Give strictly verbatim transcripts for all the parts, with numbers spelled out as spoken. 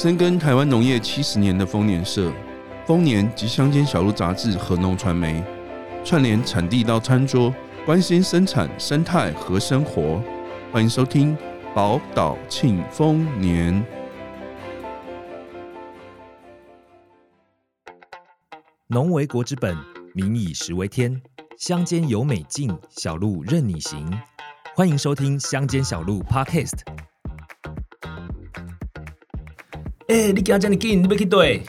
深耕台湾农业七十年的丰年社，丰年及乡间小路杂志和农传媒，串联产地到餐桌，关心生产、生态和生活。欢迎收听宝岛庆丰年。农为国之本，民以食为天。乡间有美境，小路任你行。欢迎收听乡间小路 Podcast。哎、欸，你今天这么快，你要去哪里？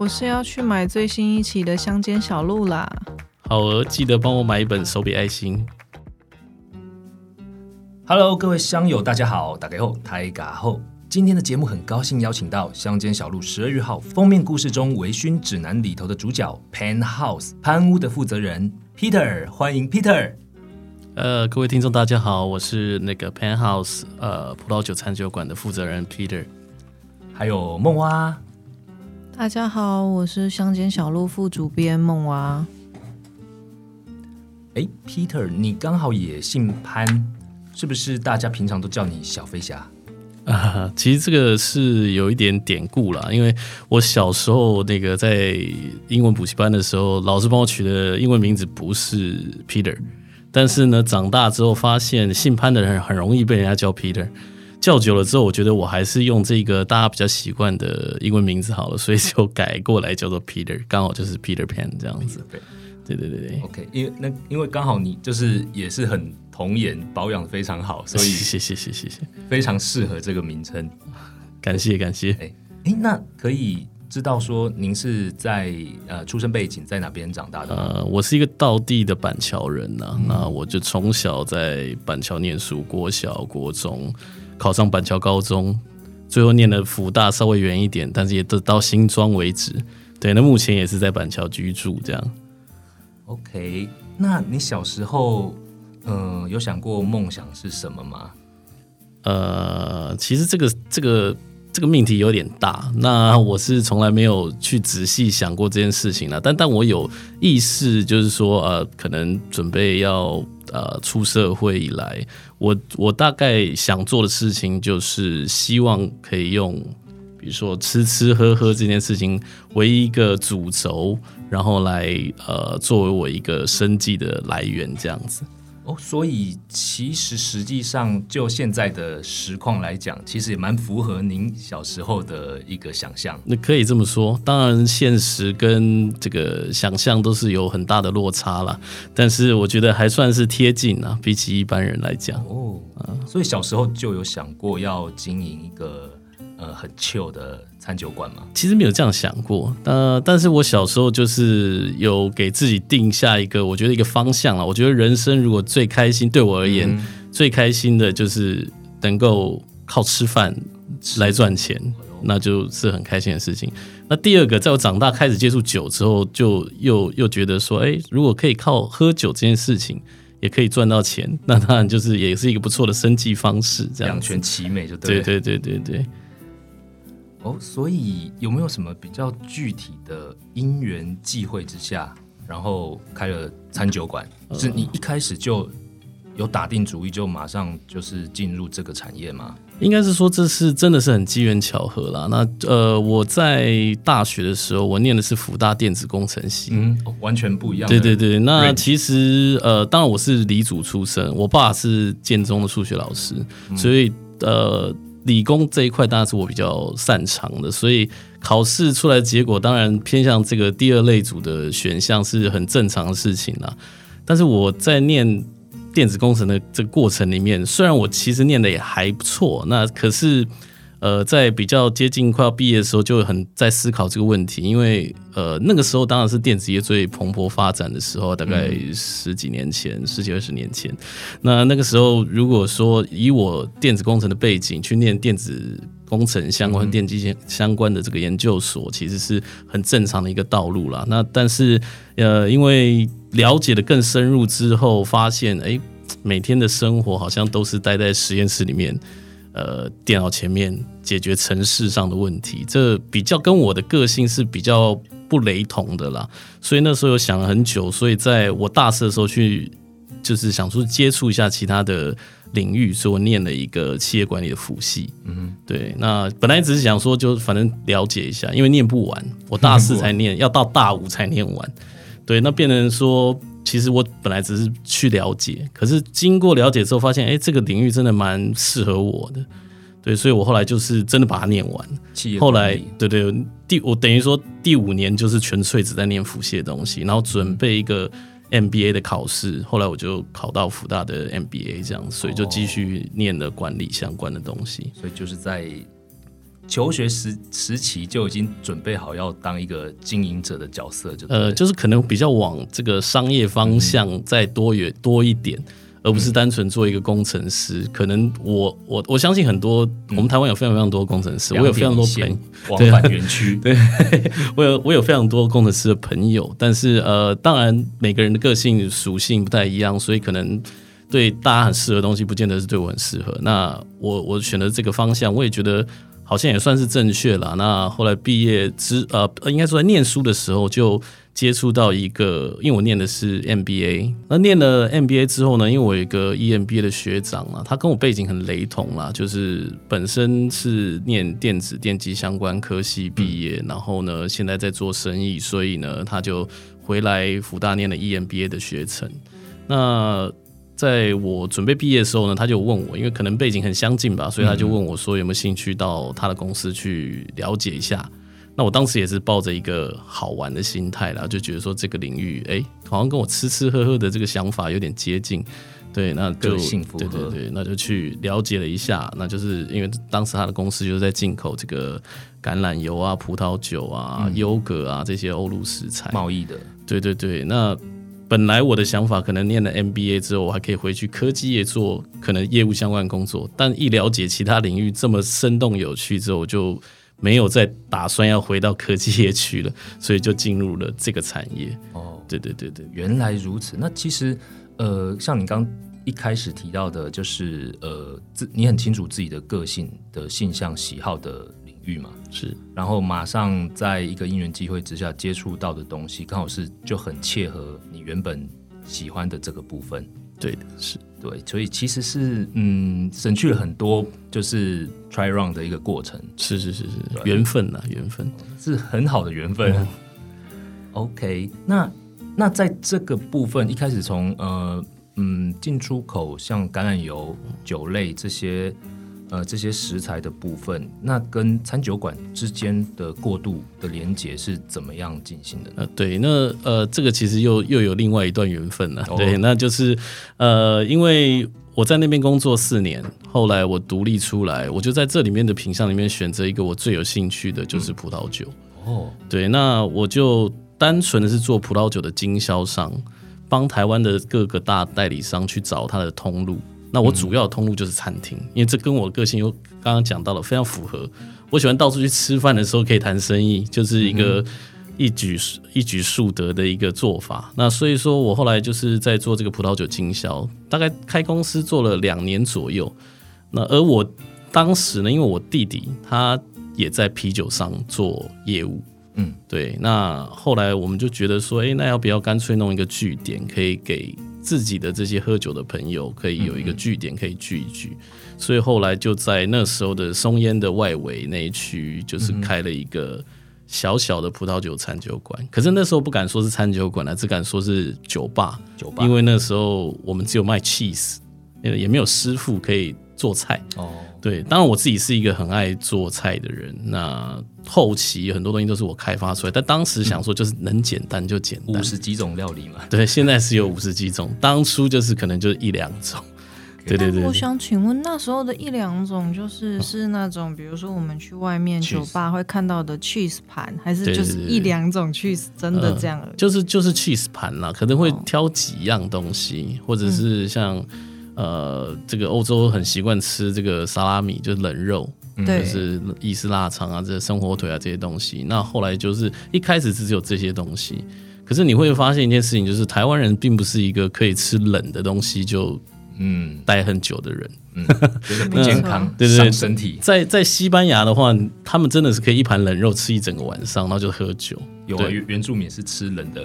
我是要去买最新一期的乡间小路啦。好儿，记得帮我买一本手笔爱心。Hello， 各位乡友，大家好，大家好，大家好。今天的节目很高兴邀请到乡间小路十二月号封面故事中微醺指南里头的主角 Pen House 潘屋的负责人 Peter， 欢迎 Peter。呃，各位听众大家好，我是那个 Pen House 呃葡萄酒餐酒馆的负责人 Peter。还有梦蛙，大家好，我是乡间小路副主编梦蛙。哎 ，Peter， 你刚好也姓潘。是不是大家平常都叫你小飞侠啊？其实这个是有一点典故啦，因为我小时候那个在英文补习班的时候，老师帮我取的英文名字不是 Peter， 但是呢，长大之后发现姓潘的人很容易被人家叫 Peter， 叫久了之后，我觉得我还是用这个大家比较习惯的英文名字好了，所以就改过来叫做 Peter， 刚好就是 Peter Pan 这样子。对对对对 ，OK， 因为那因为刚好你就是也是很童颜，保养非常好，所以谢谢谢谢谢非常适合这个名称，感谢感谢。哎、欸，那可以知道说您是在呃出生背景在哪边长大的吗？呃，我是一个道地的板桥人呐、啊嗯，那我就从小在板桥念书，国小、国中，考上板桥高中，最后念了辅大稍微远一点，但是也到新庄为止。对，那目前也是在板桥居住这样。OK， 那你小时候，呃，有想过梦想是什么吗？呃，其实这个这个这个命题有点大，那我是从来没有去仔细想过这件事情啦。但但我有意识，就是说，呃，可能准备要呃出社会以来，我我大概想做的事情就是希望可以用，比如说吃吃喝喝这件事情为一个主轴。然后来呃，作为我一个生计的来源，这样子。哦，所以其实实际上就现在的实况来讲，其实也蛮符合您小时候的一个想象。那可以这么说，当然现实跟这个想象都是有很大的落差啦，但是我觉得还算是贴近啊，比起一般人来讲。哦，啊、所以小时候就有想过要经营一个。呃，很 chill 的餐酒馆吗？其实没有这样想过，呃，但是我小时候就是有给自己定下一个，我觉得一个方向啦。我觉得人生如果最开心，对我而言、嗯、最开心的就是能够靠吃饭来赚钱，那就是很开心的事情。那第二个，在我长大开始接触酒之后，就又又觉得说，哎，如果可以靠喝酒这件事情。也可以赚到钱，那当然就是也是一个不错的生计方式，这样两全其美就对了。对对对对对。哦，所以有没有什么比较具体的因缘际会之下，然后开了餐酒馆？呃、是你一开始就有打定主意，就马上就是进入这个产业吗？应该是说这是真的是很机缘巧合啦。那呃，我在大学的时候，我念的是辅大电子工程系，嗯，完全不一样。对对对，那其实呃，当然我是理组出身，我爸是建中的数学老师，嗯、所以呃，理工这一块当然是我比较擅长的，所以考试出来的结果当然偏向这个第二类组的选项是很正常的事情啦。但是我在念。电子工程的这个过程里面，虽然我其实念的也还不错，那可是，呃，在比较接近快要毕业的时候，就很在思考这个问题，因为呃那个时候当然是电子业最蓬勃发展的时候，大概十几年前，嗯、十几二十年前。那那个时候，如果说以我电子工程的背景去念电子工程相关、电机相关的这个研究所，其实是很正常的一个道路啦。那但是呃，因为了解的更深入之后，发现哎，每天的生活好像都是待在实验室里面，呃，电脑前面解决程式上的问题，这比较跟我的个性是比较不雷同的啦。所以那时候有想了很久，所以在我大四的时候去就是想说接触一下其他的领域，所以我念了一个企业管理的辅系。嗯，对，那本来只是想说就反正了解一下，因为念不完，我大四才念，要到大五才念完。对，那变成说其实我本来只是去了解，可是经过了解之后发现，哎、欸，这个领域真的蛮适合我的。对，所以我后来就是真的把它念完。后来，对 对, 對，第我等于说第五年就是纯粹只在念辅系的东西，然后准备一个 M B A 的考试。后来我就考到辅大的 M B A 这样，所以就继续念了管理相关的东西。哦、所以就是在求学 时, 时期就已经准备好要当一个经营者的角色就對了，呃，就是可能比较往这个商业方向再多远、嗯、多一点，而不是单纯做一个工程师。嗯、可能我我我相信很多、嗯、我们台湾有非常非常多工程师，我有非常多朋友往返园区，对，我有我有非常多工程师的朋友，但是呃，当然每个人的个性属性不太一样，所以可能。对大家很适合的东西，不见得是对我很适合。那我我选择这个方向，我也觉得好像也算是正确啦。那后来毕业之呃，应该说在念书的时候就接触到一个，因为我念的是 M B A。那念了 M B A 之后呢，因为我有一个 E M B A 的学长啦，他跟我背景很雷同啦，就是本身是念电子电机相关科系毕业，嗯、然后呢现在在做生意，所以呢他就回来辅大念了 E M B A 的学程。那在我准备毕业的时候呢，他就问我，因为可能背景很相近吧，所以他就问我说有没有兴趣到他的公司去了解一下。那我当时也是抱着一个好玩的心态啦，就觉得说这个领域，哎、欸，好像跟我吃吃喝喝的这个想法有点接近，对，那就对对对，那就去了解了一下。那就是因为当时他的公司就是在进口这个橄榄油啊、葡萄酒啊、嗯、优格啊这些欧陆食材贸易的，对对对，那。本来我的想法可能念了 M B A 之后我还可以回去科技业做可能业务相关的工作，但一了解其他领域这么生动有趣之后，我就没有再打算要回到科技业去了，所以就进入了这个产业。哦，对对对对，原来如此。那其实呃，像你刚一开始提到的，就是呃，你很清楚自己的个性的性向喜好的领域嘛，是，然后马上在一个因缘机会之下接触到的东西，刚好是就很切合你原本喜欢的这个部分。对的，是，对，所以其实是嗯，省去了很多就是 try round 的一个过程。是是是是，缘分啊，缘分是很好的缘分。嗯、OK， 那那在这个部分一开始从呃。嗯，进出口像橄榄油、酒类这些，呃，这些食材的部分，那跟餐酒馆之间的过渡的连结是怎么样进行的呢？呃、对，那呃，这个其实又又有另外一段缘分了。哦、对，那就是呃，因为我在那边工作四年，后来我独立出来，我就在这里面的品项里面选择一个我最有兴趣的，就是葡萄酒。嗯、哦，对，那我就单纯的是做葡萄酒的经销商。帮台湾的各个大代理商去找他的通路，那我主要的通路就是餐厅，嗯、因为这跟我个性又刚刚讲到了非常符合。我喜欢到处去吃饭的时候可以谈生意，就是一个一举、嗯、一举数得的一个做法。那所以说我后来就是在做这个葡萄酒经销，大概开公司做了两年左右。那而我当时呢，因为我弟弟他也在啤酒商做业务。嗯，对，那后来我们就觉得说，哎，那要不要干脆弄一个据点，可以给自己的这些喝酒的朋友，可以有一个据点可以聚一聚。嗯嗯，所以后来就在那时候的松烟的外围那一区，就是开了一个小小的葡萄酒餐酒馆。嗯嗯，可是那时候不敢说是餐酒馆啦，只敢说是酒吧，酒吧，因为那时候我们只有卖 cheese， 也没有师傅可以做菜。哦，对，当然我自己是一个很爱做菜的人，那后期很多东西都是我开发出来，但当时想说就是能简单就简单，五十几种料理嘛。对，现在是有五十几种，当初就是可能就是一两种。对对对。我想请问那时候的一两种就是、嗯、是那种比如说我们去外面酒吧会看到的 cheese 盘，还是就是一两种 cheese 真的这样而已？呃、就是就是 cheese 盘啦，可能会挑几样东西，哦、或者是像。嗯呃，这个欧洲很习惯吃这个沙拉米，就是冷肉，嗯、就是意式腊肠啊，这些生火腿啊这些东西。那后来就是一开始只有这些东西，可是你会发现一件事情，就是台湾人并不是一个可以吃冷的东西就嗯待很久的人，嗯，觉得不健康，对对对，伤身体。在在西班牙的话，他们真的是可以一盘冷肉吃一整个晚上，然后就喝酒。有啊，原住民是吃冷的，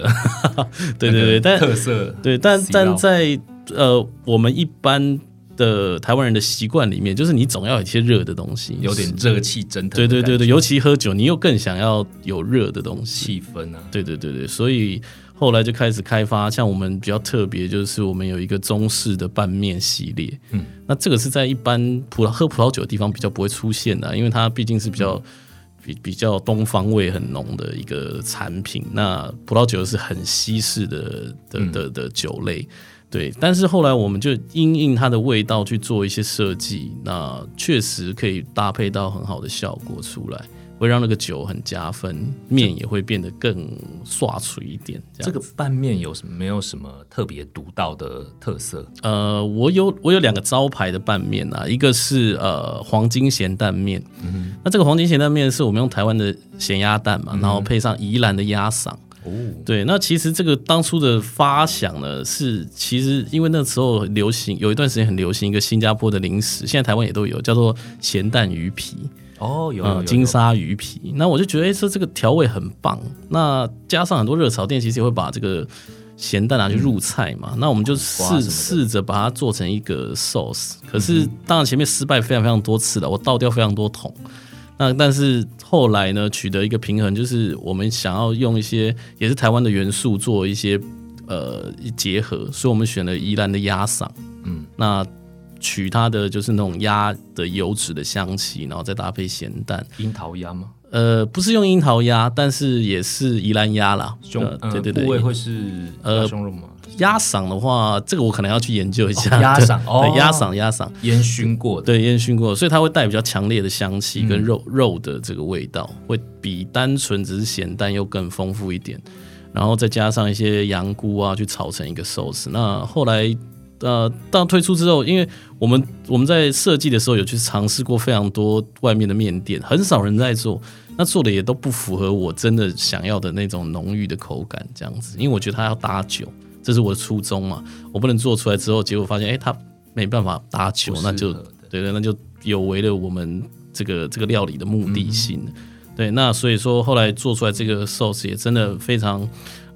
对对对，但特色对，但但在。呃，我们一般的台湾人的习惯里面，就是你总要有一些热的东西，有点热气蒸腾。对对对对，尤其喝酒，你又更想要有热的东西，气氛啊。对对对对，所以后来就开始开发，像我们比较特别，就是我们有一个中式的拌面系列。嗯，那这个是在一般葡萄喝葡萄酒的地方比较不会出现的、啊，因为它毕竟是比较。比, 比较东方味很浓的一个产品，那葡萄酒是很西式 的, 的, 的, 的酒类，对。但是后来我们就因应它的味道去做一些设计，那确实可以搭配到很好的效果出来，会让那个酒很加分，面也会变得更唰脆一点。 這, 这个拌面有什么没有什么特别独到的特色？呃，我有我有两个招牌的拌面啊，一个是呃黄金咸蛋面、嗯，那这个黄金咸蛋面是我们用台湾的咸鸭蛋嘛、嗯，然后配上宜兰的鸭嗓。哦，对，那其实这个当初的发想呢，是其实因为那时候流行，有一段时间很流行一个新加坡的零食，现在台湾也都有，叫做咸蛋鱼皮。哦，有有有有、嗯、金沙鱼皮。那我就觉得，哎、欸，这个调味很棒。那加上很多热炒店其实也会把这个咸蛋拿去入菜嘛，嗯、那我们就试试着把它做成一个 sauce。可是当然前面失败非常非常多次了，我倒掉非常多桶。那但是后来呢，取得一个平衡，就是我们想要用一些也是台湾的元素做一些呃结合，所以我们选了宜兰的鸭嗓，嗯，那取它的就是那种鸭的油脂的香气，然后再搭配咸蛋。樱桃鸭吗？呃，不是用樱桃鸭，但是也是宜兰鸭啦。胸、呃、对对对，部位会是呃胸肉吗？鸭嗓的话，这个我可能要去研究一下。鸭、哦、嗓，哦，鸭嗓，鸭嗓，烟熏过的，对，烟熏过的，所以它会带比较强烈的香气跟 肉,、嗯、肉的这个味道，会比单纯只是咸蛋又更丰富一点，然后再加上一些羊菇啊，去炒成一个寿司。那后来呃，当推出之后，因为我们我们在设计的时候有去尝试过非常多外面的面店，很少人在做。那做的也都不符合我真的想要的那种浓郁的口感，这样子，因为我觉得它要搭酒。这是我的初衷嘛，我不能做出来之后，结果发现，哎、欸，它没办法搭球，那就对对，那就有违了我们这个这个料理的目的性、嗯。对，那所以说后来做出来这个 sauce 也真的非常，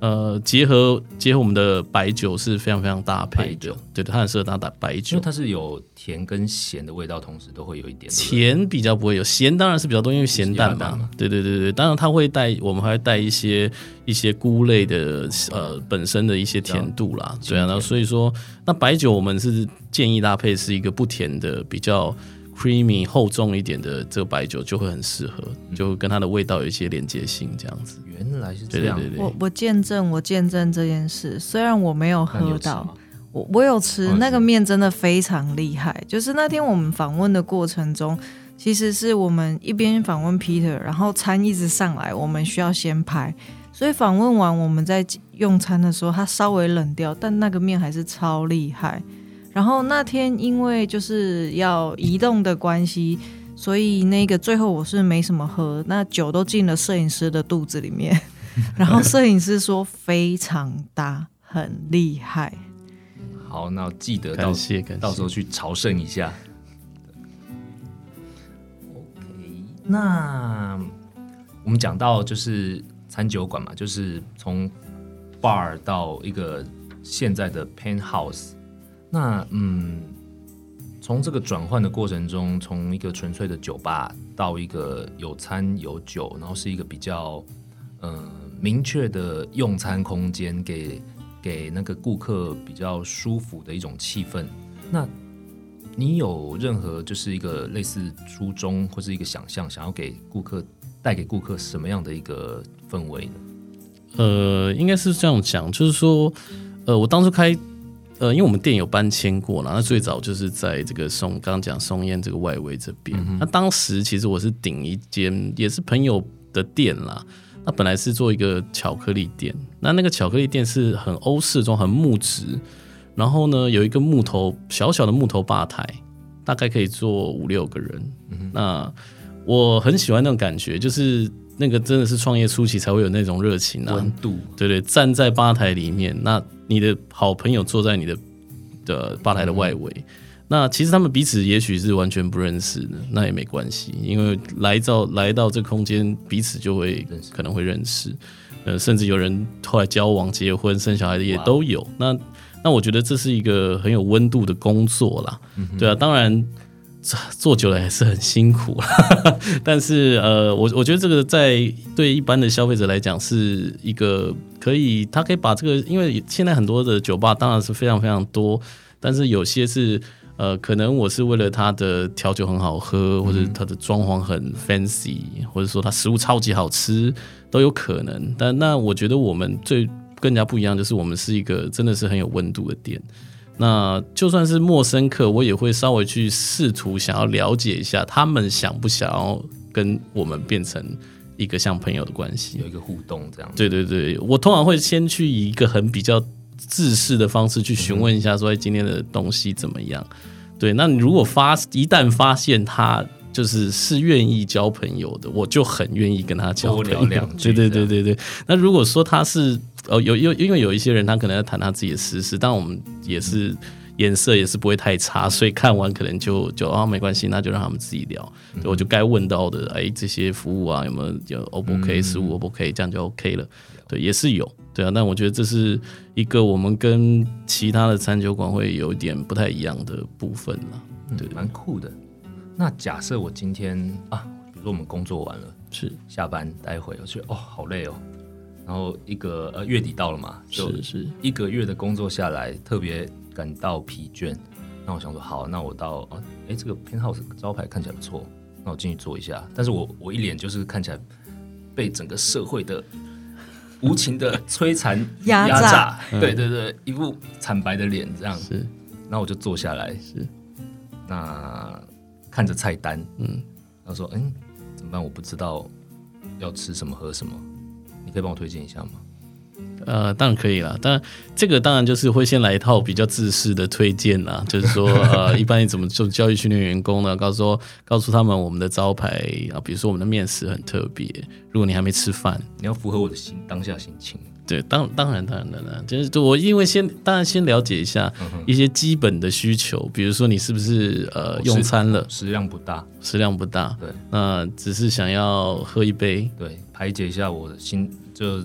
呃，结合结合我们的白酒是非常非常搭配的，对，它很适合搭白酒，因为它是有甜跟咸的味道，同时都会有一点甜比较不会有，咸当然是比较多，因为咸蛋嘛，嘛对对对对，当然它会带我们还会带一些一些菇类的呃本身的一些甜度啦，对啊，所以说那白酒我们是建议搭配是一个不甜的比较。creamy 厚重一点的这个白酒就会很适合，就跟它的味道有一些连接性，这样子。原来是这样，对对对对 我, 我见证我见证这件事，虽然我没有喝到，我我有吃、哦、那个面真的非常厉害。就是那天我们访问的过程中，其实是我们一边访问 Peter， 然后餐一直上来，我们需要先拍，所以访问完我们在用餐的时候，它稍微冷掉，但那个面还是超厉害。然后那天因为就是要移动的关系，所以那个最后我是没什么喝，那酒都进了摄影师的肚子里面，然后摄影师说非常搭，很厉害。好，那记得 到, 感谢感谢到时候去朝圣一下。OK， 那我们讲到就是餐酒馆嘛，就是从 bar 到一个现在的 Pen House。那嗯，从这个转换的过程中，从一个纯粹的酒吧到一个有餐有酒，然后是一个比较呃明确的用餐空间，给给那个顾客比较舒服的一种气氛。那你有任何就是一个类似初衷或是一个想象，想要给顾客带给顾客什么样的一个氛围呢？呃，应该是这样讲，就是说，呃，我当初开。呃，因为我们店有搬迁过啦，那最早就是在这个松，刚刚讲松烟这个外围这边、嗯。那当时其实我是顶一间，也是朋友的店啦。那本来是做一个巧克力店，那那个巧克力店是很欧式中很木质，然后呢有一个木头小小的木头吧台，大概可以坐五六个人、嗯。那我很喜欢那种感觉，就是。那个真的是创业初期才会有那种热情啊，温度，对对，站在吧台里面，那你的好朋友坐在你的的吧台的外围、嗯，那其实他们彼此也许是完全不认识的，那也没关系，因为来到来到这空间，彼此就会可能会认识，呃，甚至有人后来交往、结婚、生小孩的也都有。那那我觉得这是一个很有温度的工作啦、嗯、对啊，当然做久了也是很辛苦啦但是呃，我我觉得这个在对一般的消费者来讲是一个可以，他可以把这个，因为现在很多的酒吧当然是非常非常多，但是有些是呃，可能我是为了他的调酒很好喝，或者他的装潢很 fancy， 或者说他食物超级好吃都有可能。但那我觉得我们最更加不一样就是我们是一个真的是很有温度的店。那就算是陌生客，我也会稍微去试图想要了解一下他们想不想要跟我们变成一个像朋友的关系，有一个互动这样。对对对，我通常会先去以一个很比较自式的方式去询问一下说今天的东西怎么样、嗯、对，那你如果发一旦发现他就是是愿意交朋友的，我就很愿意跟他交朋友，多聊两句。对对对对对。那如果说他是呃、哦，有有，因为有一些人他可能在谈他自己的私事，但我们也是颜色也是不会太差，所以看完可能就就啊没关系，那就让他们自己聊。嗯、对，我就该问到的，哎，这些服务啊有没有有 O 不 OK， 食物 O 不 OK， 这样就 OK 了。对，也是有，对啊。但我觉得这是一个我们跟其他的餐酒馆会有一点不太一样的部分啦。对，蛮、嗯、酷的。那假设我今天啊，比如说我们工作完了，是下班待会我觉得哦好累哦。然后一个、呃、月底到了嘛，是是一个月的工作下来，特别感到疲倦。那我想说，好，那我到哎、啊，这个 Pen House 招牌看起来不错，那我进去坐一下。但是我我一脸就是看起来被整个社会的无情的摧残压榨，压榨嗯、对对对，一副惨白的脸这样。是，那我就坐下来，是，那看着菜单，嗯，然后说，嗯，怎么办？我不知道要吃什么喝什么。你可以帮我推荐一下吗？呃，当然可以啦。但这个当然就是会先来一套比较自式的推荐啦，就是说呃，一般你怎么做教育训练员工呢？告诉告诉他们我们的招牌啊，比如说我们的面食很特别。如果你还没吃饭，你要符合我的心当下心情。对，当当然当然当然，就是我因为先当然先了解一下一些基本的需求，比如说你是不是呃用餐了，食量不大，食量不大，对，那只是想要喝一杯，对，排解一下我的心就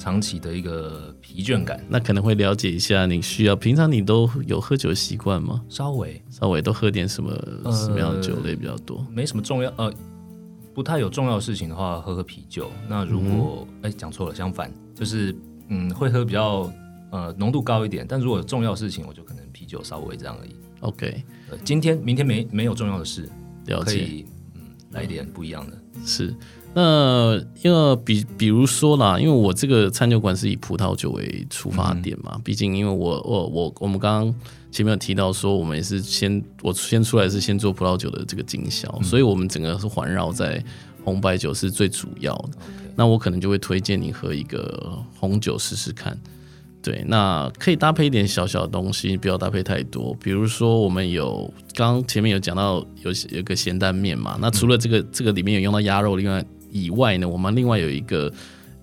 长期的一个疲倦感。那可能会了解一下你需要，平常你都有喝酒的习惯吗？稍微稍微都喝点什么什么样的酒类比较多？呃、没什么重要呃，不太有重要的事情的话，喝喝啤酒。那如果哎讲错了，相反。就是嗯，会喝比较呃浓度高一点，但如果有重要的事情，我就可能啤酒稍微这样而已。OK，、呃、今天明天没没有重要的事，了解，可以嗯来一点不一样的。嗯、是，那因为比比如说啦，因为我这个餐酒馆是以葡萄酒为出发点嘛，嗯、毕竟因为我我我我们刚刚前面有提到说，我们也是先我先出来是先做葡萄酒的这个经销，嗯、所以我们整个是环绕在红白酒是最主要的。Okay，那我可能就会推荐你喝一个红酒试试看，对，那可以搭配一点小小的东西，不要搭配太多。比如说我们有刚刚前面有讲到 有, 有一个咸蛋面嘛，那除了这个、嗯、这个里面有用到鸭肉另外以外呢，我们另外有一个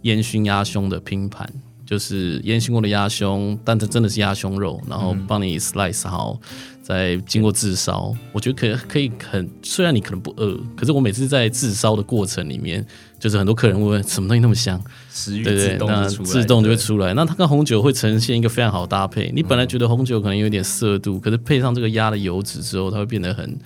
烟熏鸭胸的拼盘，就是烟熏过的鸭胸，但这真的是鸭胸肉，然后帮你 slice 好，再经过炙烧。我觉得可以，可以很，虽然你可能不饿，可是我每次在炙烧的过程里面，就是很多客人会问什么东西那么香，食欲自动就出来，自动就会出来。那它跟红酒会呈现一个非常好搭配。你本来觉得红酒可能有点涩度，嗯、可是配上这个鸭的油脂之后，它会变得很。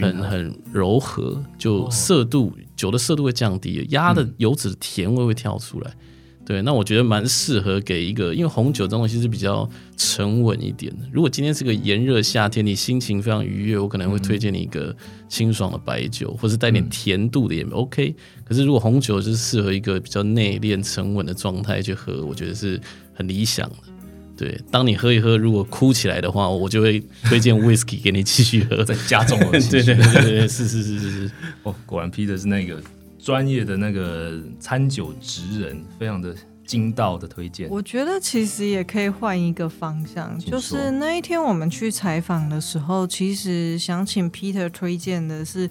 很, 很柔和，就涩度、哦、酒的涩度会降低，鸭的油脂甜味会跳出来、嗯、对，那我觉得蛮适合给一个，因为红酒这种东西是比较沉稳一点的。如果今天是个炎热夏天，你心情非常愉悦，我可能会推荐你一个清爽的白酒、嗯、或是带点甜度的也 OK、嗯、可是如果红酒就是适合一个比较内敛沉稳的状态去喝，我觉得是很理想的。对，当你喝一喝，如果哭起来的话，我就会推荐 whisky 给你继续喝，再加重我的情绪。对对对对，是是是是是。哦，果然 Peter 是那个专业的那个餐酒职人，非常的精到的推荐。我觉得其实也可以换一个方向，就是那一天我们去采访的时候，其实想请 Peter 推荐的是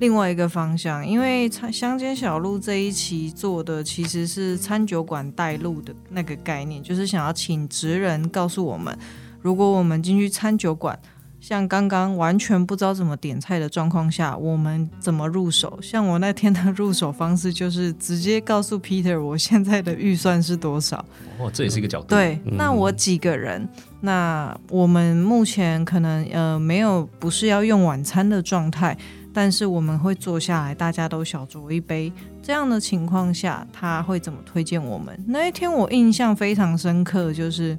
另外一个方向，因为乡间小路这一期做的其实是餐酒馆带路的那个概念，就是想要请职人告诉我们，如果我们进去餐酒馆像刚刚完全不知道怎么点菜的状况下，我们怎么入手？像我那天的入手方式就是直接告诉 Peter 我现在的预算是多少。哦，这也是一个角度。对，嗯、那我几个人，那我们目前可能呃没有不是要用晚餐的状态，但是我们会坐下来，大家都小酌一杯。这样的情况下，他会怎么推荐我们？那一天我印象非常深刻，就是。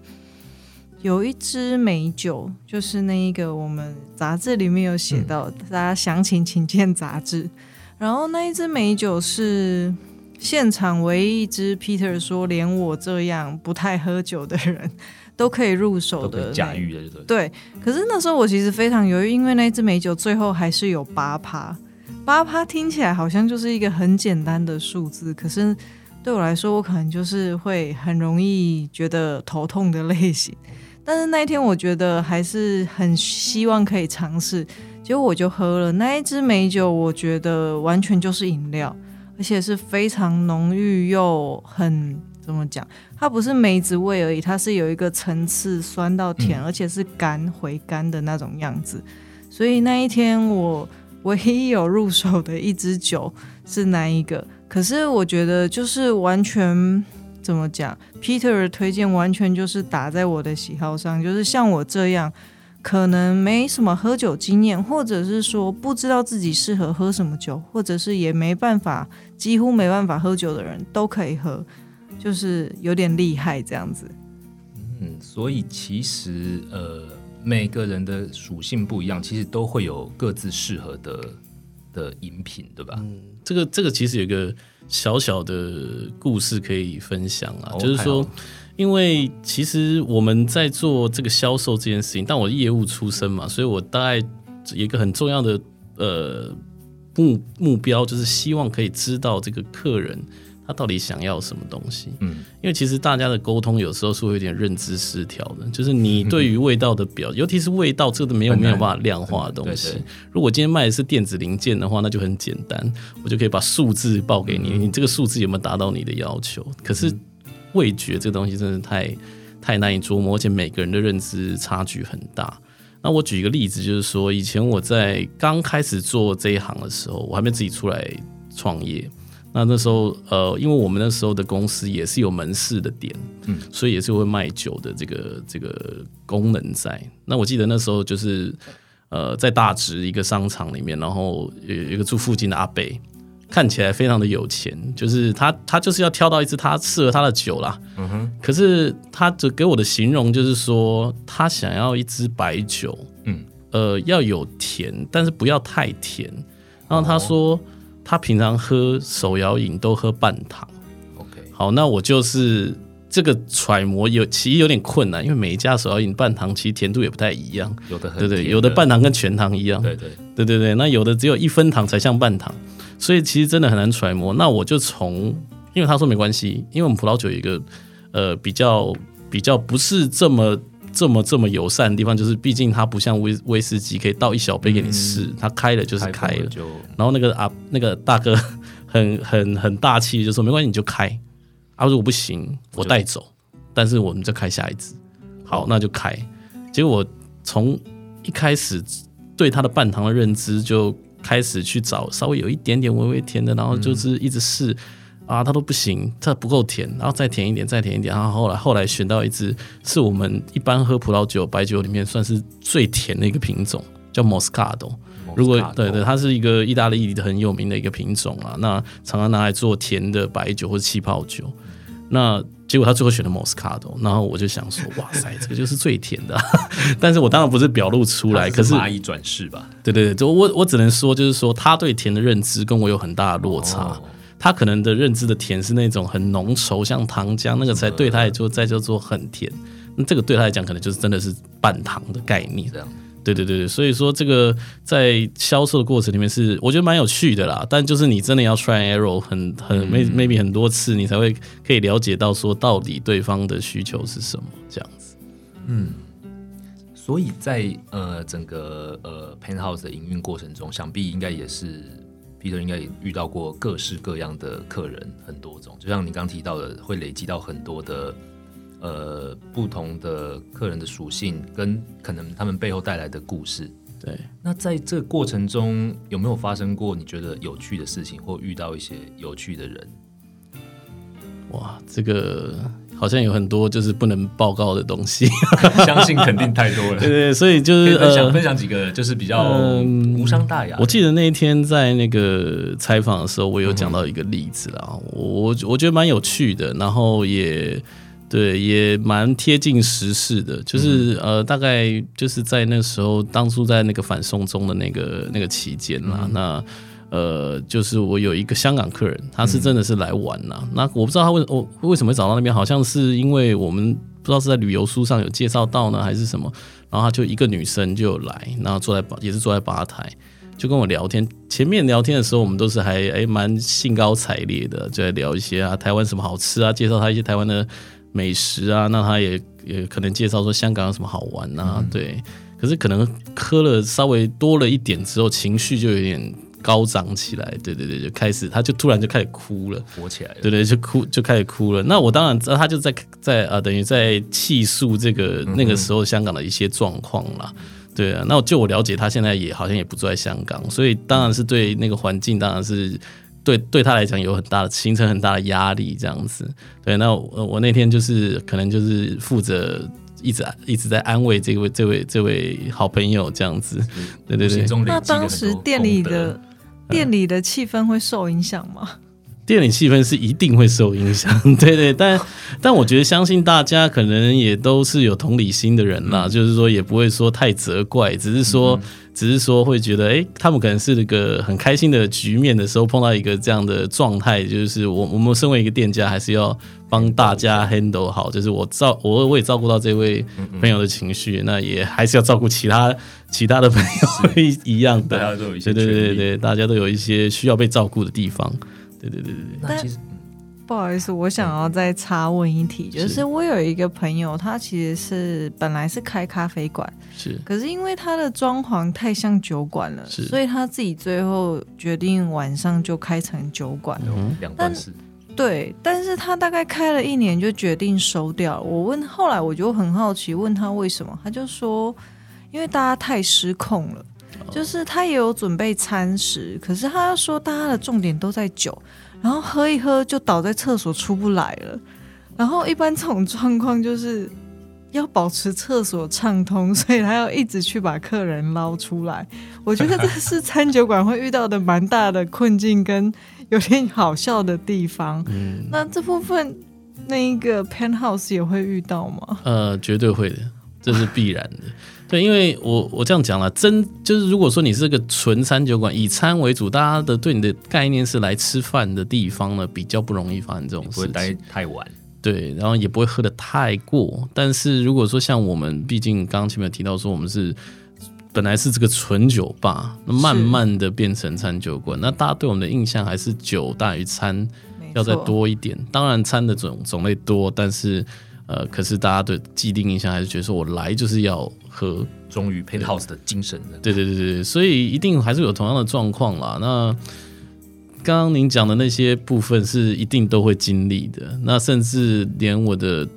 有一支美酒，就是那一个我们杂志里面有写到、嗯、大家详情请见杂志。然后那一支美酒是现场唯一一支 Peter 说连我这样不太喝酒的人都可以入手的，都可以驾驭的，对对。可是那时候我其实非常犹豫，因为那支美酒最后还是有 百分之八， 百分之八 听起来好像就是一个很简单的数字，可是对我来说我可能就是会很容易觉得头痛的类型。但是那一天我觉得还是很希望可以尝试，结果我就喝了那一支美酒。我觉得完全就是饮料，而且是非常浓郁又很怎么讲，它不是梅子味而已，它是有一个层次酸到甜、嗯、而且是干回甘的那种样子。所以那一天我唯一有入手的一支酒是那一个，可是我觉得就是完全怎么讲 Peter 的推荐完全就是打在我的喜好上，就是像我这样可能没什么喝酒经验，或者是说不知道自己适合喝什么酒，或者是也没办法几乎没办法喝酒的人都可以喝，就是有点厉害这样子。嗯，所以其实呃，每个人的属性不一样，其实都会有各自适合的的饮品，对吧？嗯，这个这个其实有一个小小的故事可以分享啊， oh, 就是说，因为其实我们在做这个销售这件事情，但我业务出身嘛，所以我大概有一个很重要的呃 目, 目标，就是希望可以知道这个客人他到底想要什么东西。嗯，因为其实大家的沟通有时候是会有点认知失调的，就是你对于味道的表，尤其是味道这个没有没有办法量化的东西。对对对，如果今天卖的是电子零件的话，那就很简单，我就可以把数字报给你，嗯、你这个数字有没有达到你的要求？可是味觉这个东西真的太太难以捉摸，而且每个人的认知差距很大。那我举一个例子，就是说，以前我在刚开始做这一行的时候，我还没自己出来创业。那那时候，呃，因为我们那时候的公司也是有门市的店，嗯，所以也是会卖酒的这个这个功能在。那我记得那时候就是，呃，在大直一个商场里面，然后有一个住附近的阿伯，看起来非常的有钱，就是他他就是要挑到一支他适合他的酒啦，嗯哼。可是他就给我的形容就是说，他想要一支白酒，嗯，呃，要有甜，但是不要太甜。然后他说。哦，他平常喝手摇饮都喝半糖， okay. 好，那我就是这个揣摩有其实有点困难，因为每一家手摇饮半糖其实甜度也不太一样，有的很甜，对对，有的半糖跟全糖一样，对对对对对，那有的只有一分糖才像半糖，所以其实真的很难揣摩。那我就从，因为他说没关系，因为我们葡萄酒有一个呃比较比较不是这么。这么这么友善的地方，就是毕竟它不像威威士忌可以倒一小杯给你试，嗯、它开了就是开了。开然后那个、啊、那个大哥很很很大气，就说没关系你就开。他、啊、说我不行，我带走，但是我们再开下一支。好，那就开。结果我从一开始对他的半糖的认知，就开始去找稍微有一点点微微甜的，然后就是一直试。嗯啊，它都不行，它不够甜，然后再甜一点，再甜一点，然后后来后来选到一支是我们一般喝葡萄酒、白酒里面算是最甜的一个品种，叫 Moscato。如果对对，它是一个意大利很有名的一个品种啦，那常常拿来做甜的白酒或者气泡酒。那结果他最后选了 Moscato， 然后我就想说，哇塞，这个就是最甜的、啊。但是我当然不是表露出来，可是蚂蚁转世吧？对对对，我我只能说，就是说他对甜的认知跟我有很大的落差。哦，他可能的认知的甜是那种很浓稠，像糖浆那个才对他也就在叫做很甜，那这个对他来讲可能就是真的是半糖的概念。对对对，所以说这个在销售的过程里面是我觉得蛮有趣的啦，但就是你真的要 try and error 很很、嗯、maybe 很多次你才会可以了解到说到底对方的需求是什么这样子。嗯，所以在呃整个呃 Pen House 的营运过程中，想必应该也是。Peter 应该也遇到过各式各样的客人，很多种，就像你刚提到的，会累积到很多的呃不同的客人的属性跟可能他们背后带来的故事。对，那在这个过程中有没有发生过你觉得有趣的事情，或遇到一些有趣的人？哇，这个好像有很多就是不能报告的东西，相信肯定太多了。对对，所以就是分享、呃、分享几个就是比较无伤大雅、嗯。我记得那一天在那个采访的时候，我有讲到一个例子啦，嗯、我我觉得蛮有趣的，然后也。对，也蛮贴近时事的，就是、嗯、呃，大概就是在那时候，当初在那个反送中的那个那个期间啦，嗯、那呃，就是我有一个香港客人，他是真的是来玩啦，嗯、那我不知道他 为, 我为什么会找到那边，好像是因为我们不知道是在旅游书上有介绍到呢，还是什么，然后他就一个女生就来，然后坐在也是坐在吧台。就跟我聊天，前面聊天的时候，我们都是还哎蛮兴高采烈的，就在聊一些啊台湾什么好吃啊，介绍他一些台湾的美食啊，那他也也可能介绍说香港有什么好玩啊、嗯，对。可是可能喝了稍微多了一点之后，情绪就有点高涨起来，对对对，就开始他就突然就开始哭了，火起来了，对对，就哭就开始哭了。那我当然，他就在在啊、呃，等于在气诉这个那个时候香港的一些状况啦。嗯对啊，那就我了解，他现在也好像也不住在香港，所以当然是对那个环境，当然是对对他来讲有很大的形成很大的压力这样子。对，那 我, 我那天就是可能就是负责一直一直在安慰这位这位这位好朋友这样子。对对对。那当时店里的店里的气氛会受影响吗？嗯，店里气氛是一定会受影响，对对，但但我觉得相信大家可能也都是有同理心的人啦，嗯、就是说也不会说太责怪，只是说、嗯、只是说会觉得，哎、欸，他们可能是那个很开心的局面的时候碰到一个这样的状态，就是我我们身为一个店家还是要帮大家 handle 好，就是我照我我也照顾到这位朋友的情绪，嗯嗯，那也还是要照顾其他其他的朋友一样的，大家都有一些对对对对，大家都有一些需要被照顾的地方。对对对对，但不好意思，我想要再插问一题，就是我有一个朋友，他其实是本来是开咖啡馆，是，可是因为他的装潢太像酒馆了，所以他自己最后决定晚上就开成酒馆，嗯，两段式。对，但是他大概开了一年就决定收掉了。我问，后来我就很好奇问他为什么，他就说因为大家太失控了。就是他也有准备餐食，可是他说大家的重点都在酒，然后喝一喝就倒在厕所出不来了。然后一般这种状况就是要保持厕所畅通，所以他要一直去把客人捞出来。我觉得这是餐酒馆会遇到的蛮大的困境跟有点好笑的地方。嗯，那这部分那一个 Pen House 也会遇到吗？呃，绝对会的，这是必然的。对，因为我我这样讲了，真就是如果说你是个纯餐酒馆，以餐为主，大家的对你的概念是来吃饭的地方呢，比较不容易发生这种事情，不会待太晚。对，然后也不会喝得太过。但是如果说像我们，毕竟刚刚前面有提到说，我们是本来是这个纯酒吧，那慢慢的变成餐酒馆，那大家对我们的印象还是酒大于餐要再多一点。当然餐的种种类多，但是。呃，可是大家的既定印象还是觉得说，我来就是要喝，忠于 Pen House 的精神。对对对对，所以一定还是有同样的状况啦。那刚刚您讲的那些部分是一定都会经历的。那甚至连我的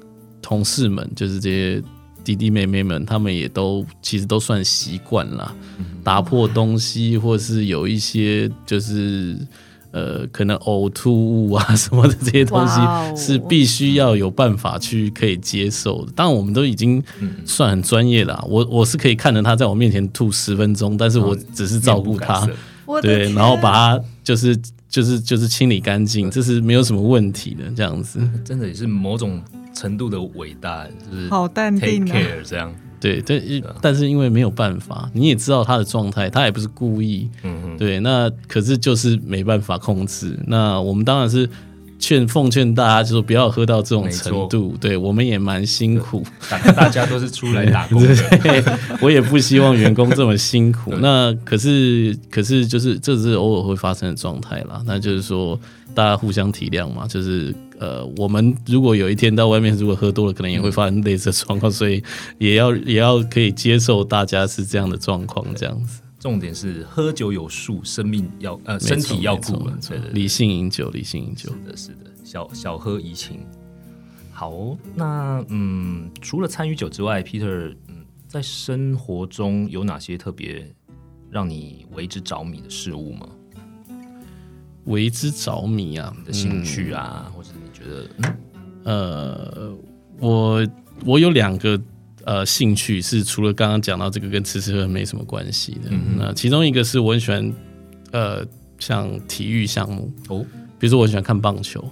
同事们，就是这些弟弟妹妹们，他们也都其实都算习惯啦，嗯，打破东西，或是有一些就是。呃，可能呕吐物啊什么的这些东西是必须要有办法去可以接受的。当然我们都已经算很专业了，啊，我我是可以看着他在我面前吐十分钟，但是我只是照顾他，对，然后把他就是就是就是清理干净，这是没有什么问题的。这样子真的也是某种程度的伟大，就是好淡定啊，这样。对，但是因为没有办法，你也知道他的状态，他也不是故意，嗯，对，那可是就是没办法控制。那我们当然是劝奉劝大家，就是不要喝到这种程度。对，我们也蛮辛苦，大家都是出来打工的。对，我也不希望员工这么辛苦。那可是可是就是这是偶尔会发生的状态啦。那就是说大家互相体谅嘛，就是。呃，我们如果有一天到外面，如果喝多了，可能也会发生类似的状况，所以也要也要可以接受大家是这样的状况，这样子。重点是喝酒有数，生命要呃身体要顾了，对对对，理性饮酒，理性饮酒，是的，是的，小小喝怡情。好哦，那嗯，除了餐与酒之外 ，Peter， 嗯，在生活中有哪些特别让你为之着迷的事物吗？为之着迷啊，你的兴趣啊，嗯、或者你觉得？嗯、呃，我我有两个。呃，兴趣是除了刚刚讲到这个跟吃吃喝没什么关系的、嗯。那其中一个是我很喜欢，呃，像体育项目哦，比如说我很喜欢看棒球。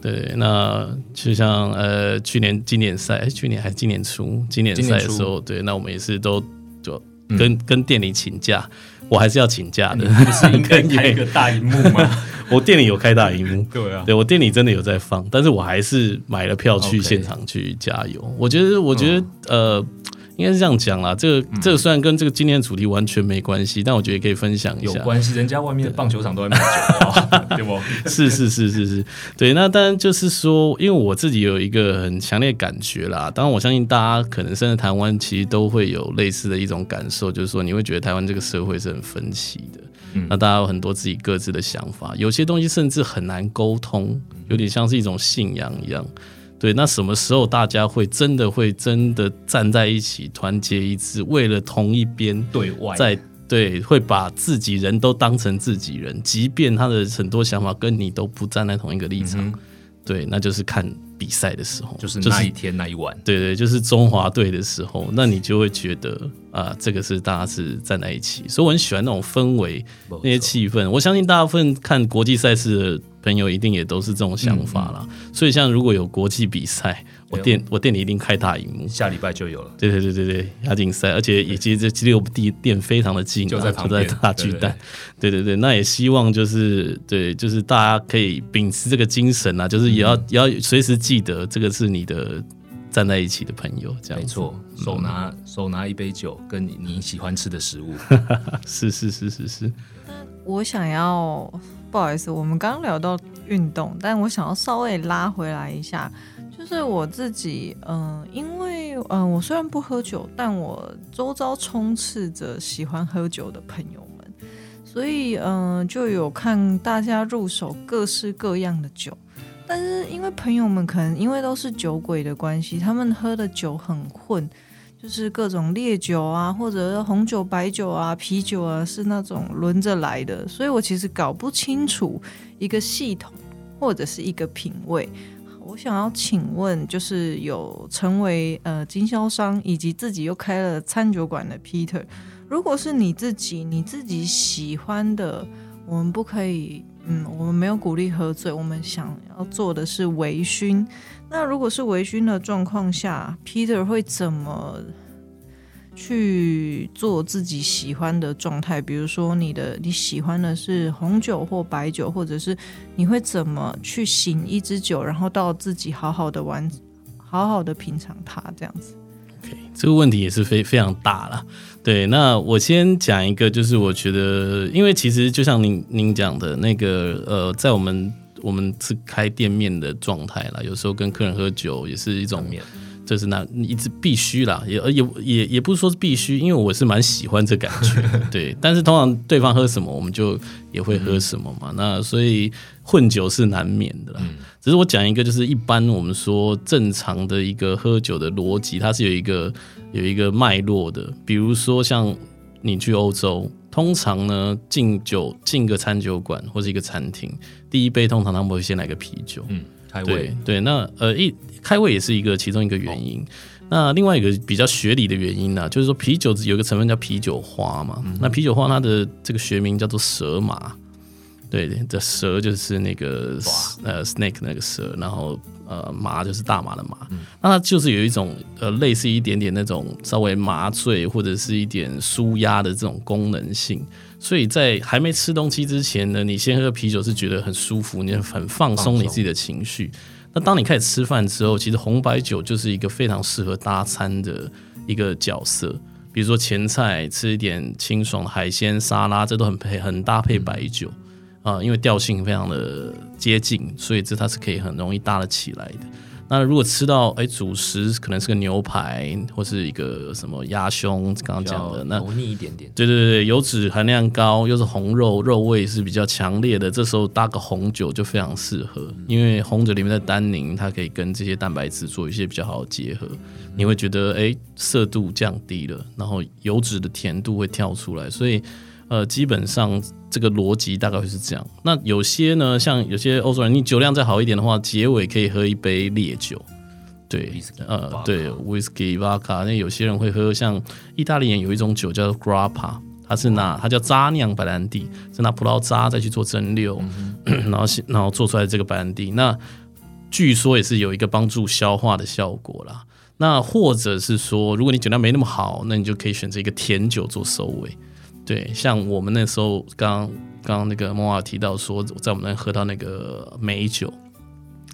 对，那就像呃，去年经典赛，去年还是今年初经典赛的时候，对，那我们也是都就跟、嗯、跟店里请假，我还是要请假的。你不是应该开一个大萤幕吗？我店里有开大萤幕，对啊，对我店里真的有在放，但是我还是买了票去现场去加油。Okay. 我觉得，我觉得，嗯、呃，应该是这样讲啦。这个、嗯，这个虽然跟这个今天的主题完全没关系，但我觉得可以分享一下。有关系，人家外面的棒球场都在卖酒，对不？是是是是是，对。那当然就是说，因为我自己有一个很强烈的感觉啦。当然，我相信大家可能甚至台湾其实都会有类似的一种感受，就是说，你会觉得台湾这个社会是很分歧的。那大家有很多自己各自的想法，有些东西甚至很难沟通，有点像是一种信仰一样。对，那什么时候大家会真的会真的站在一起，团结一致，为了同一边对外，在对会把自己人都当成自己人，即便他的很多想法跟你都不站在同一个立场。嗯、对，那就是看比赛的时候，就是那一天那一晚。就是、对对，就是中华队的时候，那你就会觉得。啊，这个是大家是站在一起，所以我很喜欢那种氛围，那些气氛。我相信大部分看国际赛事的朋友一定也都是这种想法啦。嗯嗯，所以像如果有国际比赛，我店我店里一定开大萤幕，下礼拜就有了。对对对对对，亚锦赛，而且也其实离我们店非常的近、啊，就在旁边，就在大巨蛋。对对 对, 对，那也希望就是对，就是大家可以秉持这个精神啊，就是也要、嗯、也要随时记得这个是你的。站在一起的朋友，这样没错。手拿、嗯、手拿一杯酒，跟你喜欢吃的食物，是是是是是。我想要，不好意思，我们刚刚聊到运动，但我想要稍微拉回来一下，就是我自己，嗯、呃，因为嗯、呃，我虽然不喝酒，但我周遭充斥着喜欢喝酒的朋友们，所以嗯、呃，就有看大家入手各式各样的酒。但是因为朋友们可能因为都是酒鬼的关系，他们喝的酒很混，就是各种烈酒啊，或者红酒白酒啊啤酒啊，是那种轮着来的，所以我其实搞不清楚一个系统或者是一个品味。我想要请问，就是有成为呃经销商以及自己又开了餐酒馆的 Peter， 如果是你自己你自己喜欢的，我们不可以嗯，我们没有鼓励喝醉，我们想要做的是微醺。那如果是微醺的状况下 ，Peter 会怎么去做自己喜欢的状态？比如说你的你喜欢的是红酒或白酒，或者是你会怎么去醒一支酒，然后到自己好好的玩，好好的品尝它这样子。Okay, 这个问题也是非非常大啦。对，那我先讲一个，就是我觉得，因为其实就像您您讲的那个，呃，在我们我们是开店面的状态啦，有时候跟客人喝酒也是一种，就是那一直必须啦，也也也也不是说是必须，因为我是蛮喜欢这感觉，对。但是通常对方喝什么，我们就也会喝什么嘛，嗯、那所以混酒是难免的啦。嗯、只是我讲一个，就是一般我们说正常的一个喝酒的逻辑，它是有一个。有一个脉络的，比如说像你去欧洲，通常呢进酒进个餐酒馆或是一个餐厅，第一杯通常他们会先来个啤酒，嗯，开胃，对对，那呃一开胃也是一个其中一个原因。哦、那另外一个比较学理的原因呢、啊，就是说啤酒有一个成分叫啤酒花嘛，嗯、那啤酒花它的这个学名叫做蛇麻，对，这蛇就是那个呃 snake 那个蛇，然后。呃，麻就是大麻的麻，嗯、那它就是有一种呃类似一点点那种稍微麻醉或者是一点舒压的这种功能性，所以在还没吃东西之前呢，你先喝啤酒是觉得很舒服，你很放松你自己的情绪。那当你开始吃饭之后，其实红白酒就是一个非常适合搭餐的一个角色，比如说前菜吃一点清爽的海鲜沙拉，这都 很, 配很搭配白酒。嗯呃、因为调性非常的接近，所以这它是可以很容易搭得起来的。那如果吃到哎主食可能是个牛排或是一个什么鸭胸，刚刚讲的那油腻一点点，对对对，油脂含量高，又是红肉，肉味是比较强烈的，这时候搭个红酒就非常适合，因为红酒里面的单宁它可以跟这些蛋白质做一些比较好的结合，你会觉得哎涩度降低了，然后油脂的甜度会跳出来，所以呃，基本上这个逻辑大概会是这样。那有些呢，像有些欧洲人，你酒量再好一点的话，结尾可以喝一杯烈酒，对， whisky, 呃， vodka. 对 ，whisky、vodka。那有些人会喝，像意大利人有一种酒叫 grappa， 它是拿它叫渣酿白兰地，是拿葡萄渣再去做蒸馏，嗯、然后然后做出来这个白兰地。那据说也是有一个帮助消化的效果啦。那或者是说，如果你酒量没那么好，那你就可以选择一个甜酒做收尾。对，像我们那时候刚刚那个莫尔提到说，在我们那喝到那个美酒，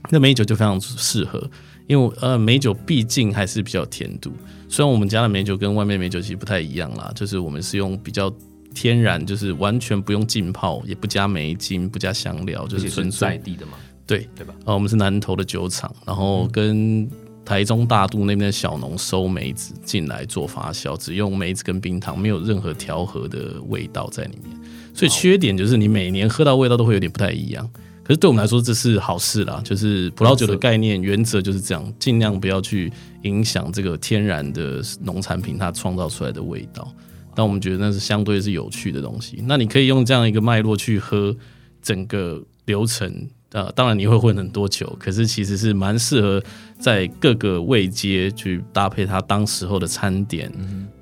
那美酒就非常适合，因为呃美酒毕竟还是比较甜度，虽然我们家的美酒跟外面美酒其实不太一样啦，就是我们是用比较天然，就是完全不用浸泡，也不加梅精，不加香料，就是纯在地的嘛，对对吧？呃，我们是南投的酒厂，然后跟台中大肚那边的小农收梅子进来做发酵，只用梅子跟冰糖，没有任何调和的味道在里面，所以缺点就是你每年喝到味道都会有点不太一样，可是对我们来说这是好事啦，就是葡萄酒的概念原则就是这样，尽量不要去影响这个天然的农产品它创造出来的味道，但我们觉得那是相对是有趣的东西，那你可以用这样一个脉络去喝整个流程，呃、当然你会混很多酒，可是其实是蛮适合在各个位阶去搭配它当时候的餐点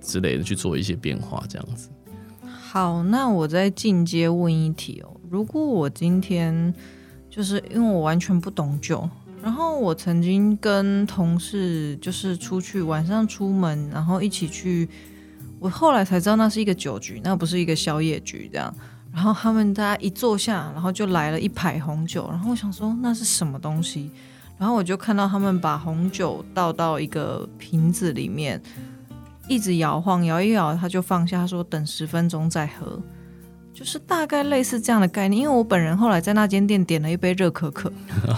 之类的去做一些变化这样子。好，那我再进阶问一题哦，如果我今天就是因为我完全不懂酒，然后我曾经跟同事就是出去晚上出门，然后一起去，我后来才知道那是一个酒局，那不是一个宵夜局这样，然后他们大家一坐下，然后就来了一排红酒，然后我想说那是什么东西，然后我就看到他们把红酒倒到一个瓶子里面，一直摇晃，摇一摇他就放下，他说等十分钟再喝，就是大概类似这样的概念，因为我本人后来在那间店点了一杯热可可，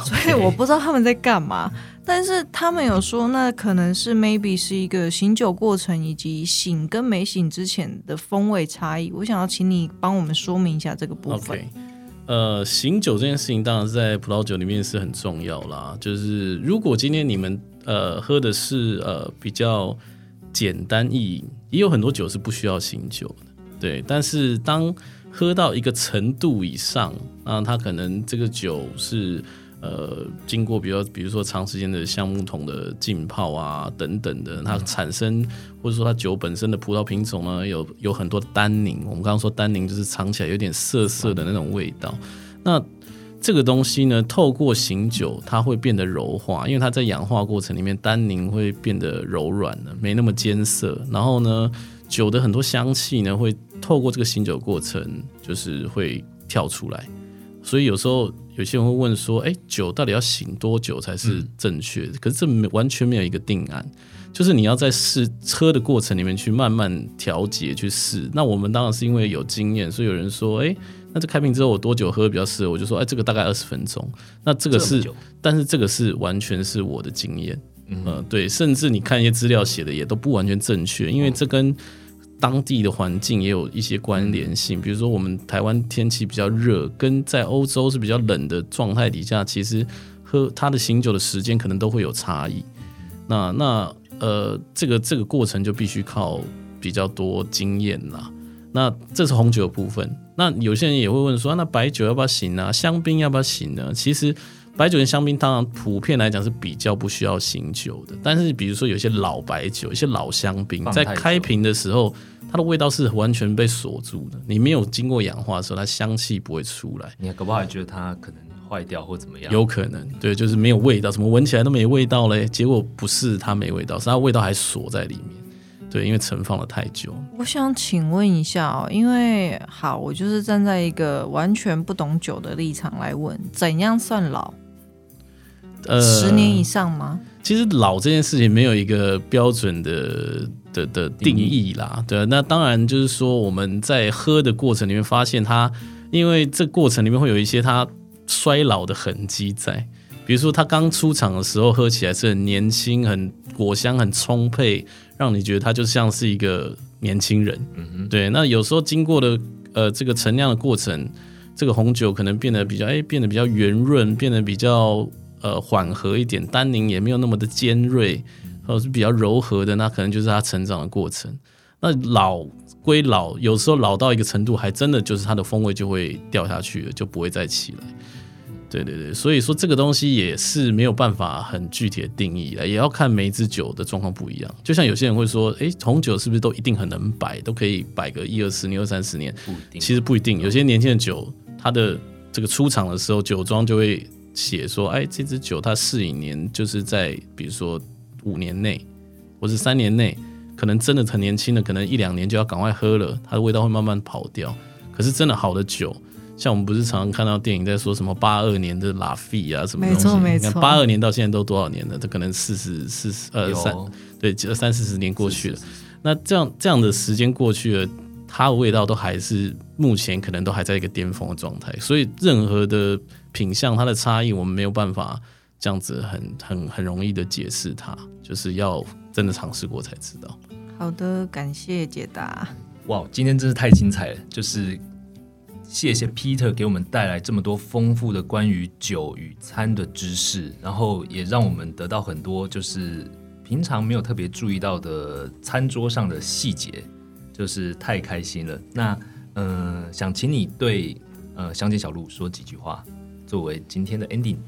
所以我不知道他们在干嘛，但是他们有说那可能是 maybe 是一个醒酒过程以及醒跟没醒之前的风味差异，我想要请你帮我们说明一下这个部分。 okay, 呃，醒酒这件事情当然在葡萄酒里面是很重要啦，就是如果今天你们呃喝的是呃比较简单意义，也有很多酒是不需要醒酒的，对，但是当喝到一个程度以上，那它可能这个酒是呃经过比如比如说长时间的橡木桶的浸泡啊等等的，它产生或者说它酒本身的葡萄品种呢有有很多单宁，我们刚刚说单宁就是尝起来有点涩涩的那种味道，那这个东西呢透过醒酒它会变得柔化，因为它在氧化过程里面单宁会变得柔软了，没那么艰涩，然后呢酒的很多香气呢会透过这个醒酒过程就是会跳出来，所以有时候有些人会问说哎，酒到底要醒多久才是正确的，嗯，可是这完全没有一个定案，就是你要在试喝的过程里面去慢慢调节去试，那我们当然是因为有经验，所以有人说哎，那这开瓶之后我多久喝比较适合，我就说哎，这个大概二十分钟，那这个是但是这个是完全是我的经验，嗯呃、对，甚至你看一些资料写的也都不完全正确，因为这跟当地的环境也有一些关联性，比如说我们台湾天气比较热，跟在欧洲是比较冷的状态底下，其实喝它的醒酒的时间可能都会有差异，那那呃这个这个过程就必须靠比较多经验啦，那这是红酒的部分。那有些人也会问说，啊，那白酒要不要醒啊，香槟要不要醒呢？其实白酒跟香槟当然普遍来讲是比较不需要醒酒的，但是比如说有些老白酒，有些老香槟在开瓶的时候它的味道是完全被锁住的，你没有经过氧化的时候它香气不会出来，你搞不好还觉得它可能坏掉或怎么样，有可能，对，就是没有味道，怎么闻起来都没味道嘞？结果不是它没味道，是它味道还锁在里面，对，因为存放了太久。我想请问一下哦，因为好，我就是站在一个完全不懂酒的立场来问，怎样算老？呃、十年以上吗？其实老这件事情没有一个标准 的, 的, 的定义啦，对，那当然就是说我们在喝的过程里面发现它，因为这过程里面会有一些它衰老的痕迹在，比比如说它刚出厂的时候喝起来是很年轻，很果香很充沛，让你觉得它就像是一个年轻人、嗯哼、对。那有时候经过的呃这个陈酿的过程，这个红酒可能变得比较哎变得比较圆润，变得比较呃缓和一点，单宁也没有那么的尖锐，或者是比较柔和的，那可能就是它成长的过程。那老归老，有时候老到一个程度，还真的就是它的风味就会掉下去了，就不会再起来。对对对，所以说这个东西也是没有办法很具体的定义的，也要看每一支酒的状况不一样。就像有些人会说，哎，红酒是不是都一定很能摆，都可以摆个一二十年、二三十年？不一定，其实不一定。有些年轻的酒，它的这个出厂的时候，酒庄就会写说，哎，这支酒它适应年就是在比如说五年内，或是三年内。可能真的很年轻的，可能一两年就要赶快喝了，它的味道会慢慢跑掉。可是真的好的酒，像我们不是常常看到电影在说什么八二年的拉菲啊什么东西，没错没错，八二年到现在都多少年了？这可能四十四十呃三对三四十年过去了。是是是是，那这样这样的时间过去了，它的味道都还是目前可能都还在一个巅峰的状态。所以任何的品相它的差异，我们没有办法这样子很很很容易的解释它，就是要真的尝试过才知道。好的，感谢解答。哇，今天真是太精彩了！就是谢谢 Peter 给我们带来这么多丰富的关于酒与餐的知识，然后也让我们得到很多就是平常没有特别注意到的餐桌上的细节，就是太开心了。那嗯、呃，想请你对呃乡间小路说几句话，作为今天的 ending。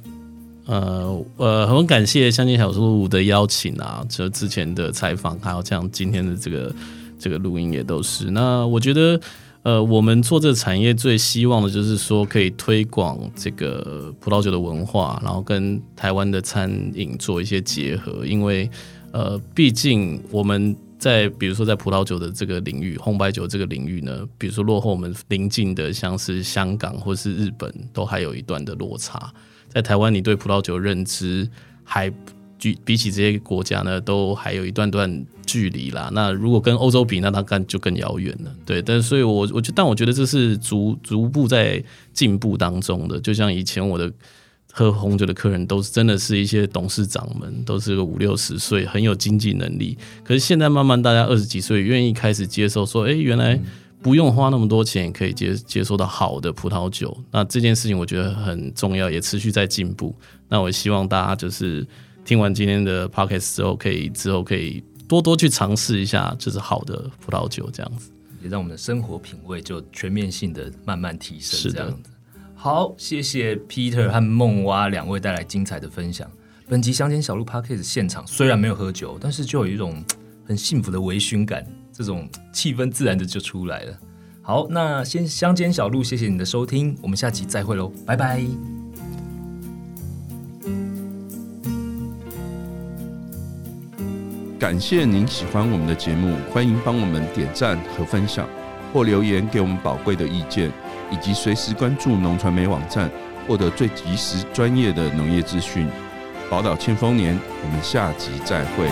呃呃，很感谢乡间小路的邀请啊，就之前的采访，还有像今天的这个这个录音也都是。那我觉得，呃，我们做这个产业最希望的就是说，可以推广这个葡萄酒的文化，然后跟台湾的餐饮做一些结合。因为，呃，毕竟我们在比如说在葡萄酒的这个领域，烘焙酒这个领域呢，比如说落后我们邻近的像是香港或是日本，都还有一段的落差。在台湾，你对葡萄酒认知还比起这些国家呢，都还有一段段距离啦。那如果跟欧洲比，那它就更遥远了。对，但所以我我但我觉得这是逐逐步在进步当中的。就像以前我的喝红酒的客人，都是真的是一些董事长们，都是五六十岁，很有经济能力。可是现在慢慢大家二十几岁，愿意开始接受说，哎、欸，原来。不用花那么多钱，可以 接, 接受到好的葡萄酒。那这件事情我觉得很重要，也持续在进步。那我希望大家就是听完今天的 podcast 之后，可以之后可以多多去尝试一下，就是好的葡萄酒这样子，也让我们的生活品味就全面性的慢慢提升这样子。好，谢谢 Peter 和梦蛙两位带来精彩的分享。本集乡间小路 podcast 现场虽然没有喝酒，但是就有一种很幸福的微醺感。这种气氛自然的就出来了。好，那先乡间小路，谢谢你的收听，我们下集再会喽，拜拜。感谢您喜欢我们的节目，欢迎帮我们点赞和分享，或留言给我们宝贵的意见，以及随时关注农传媒网站，获得最及时专业的农业资讯。宝岛庆丰年，我们下集再会。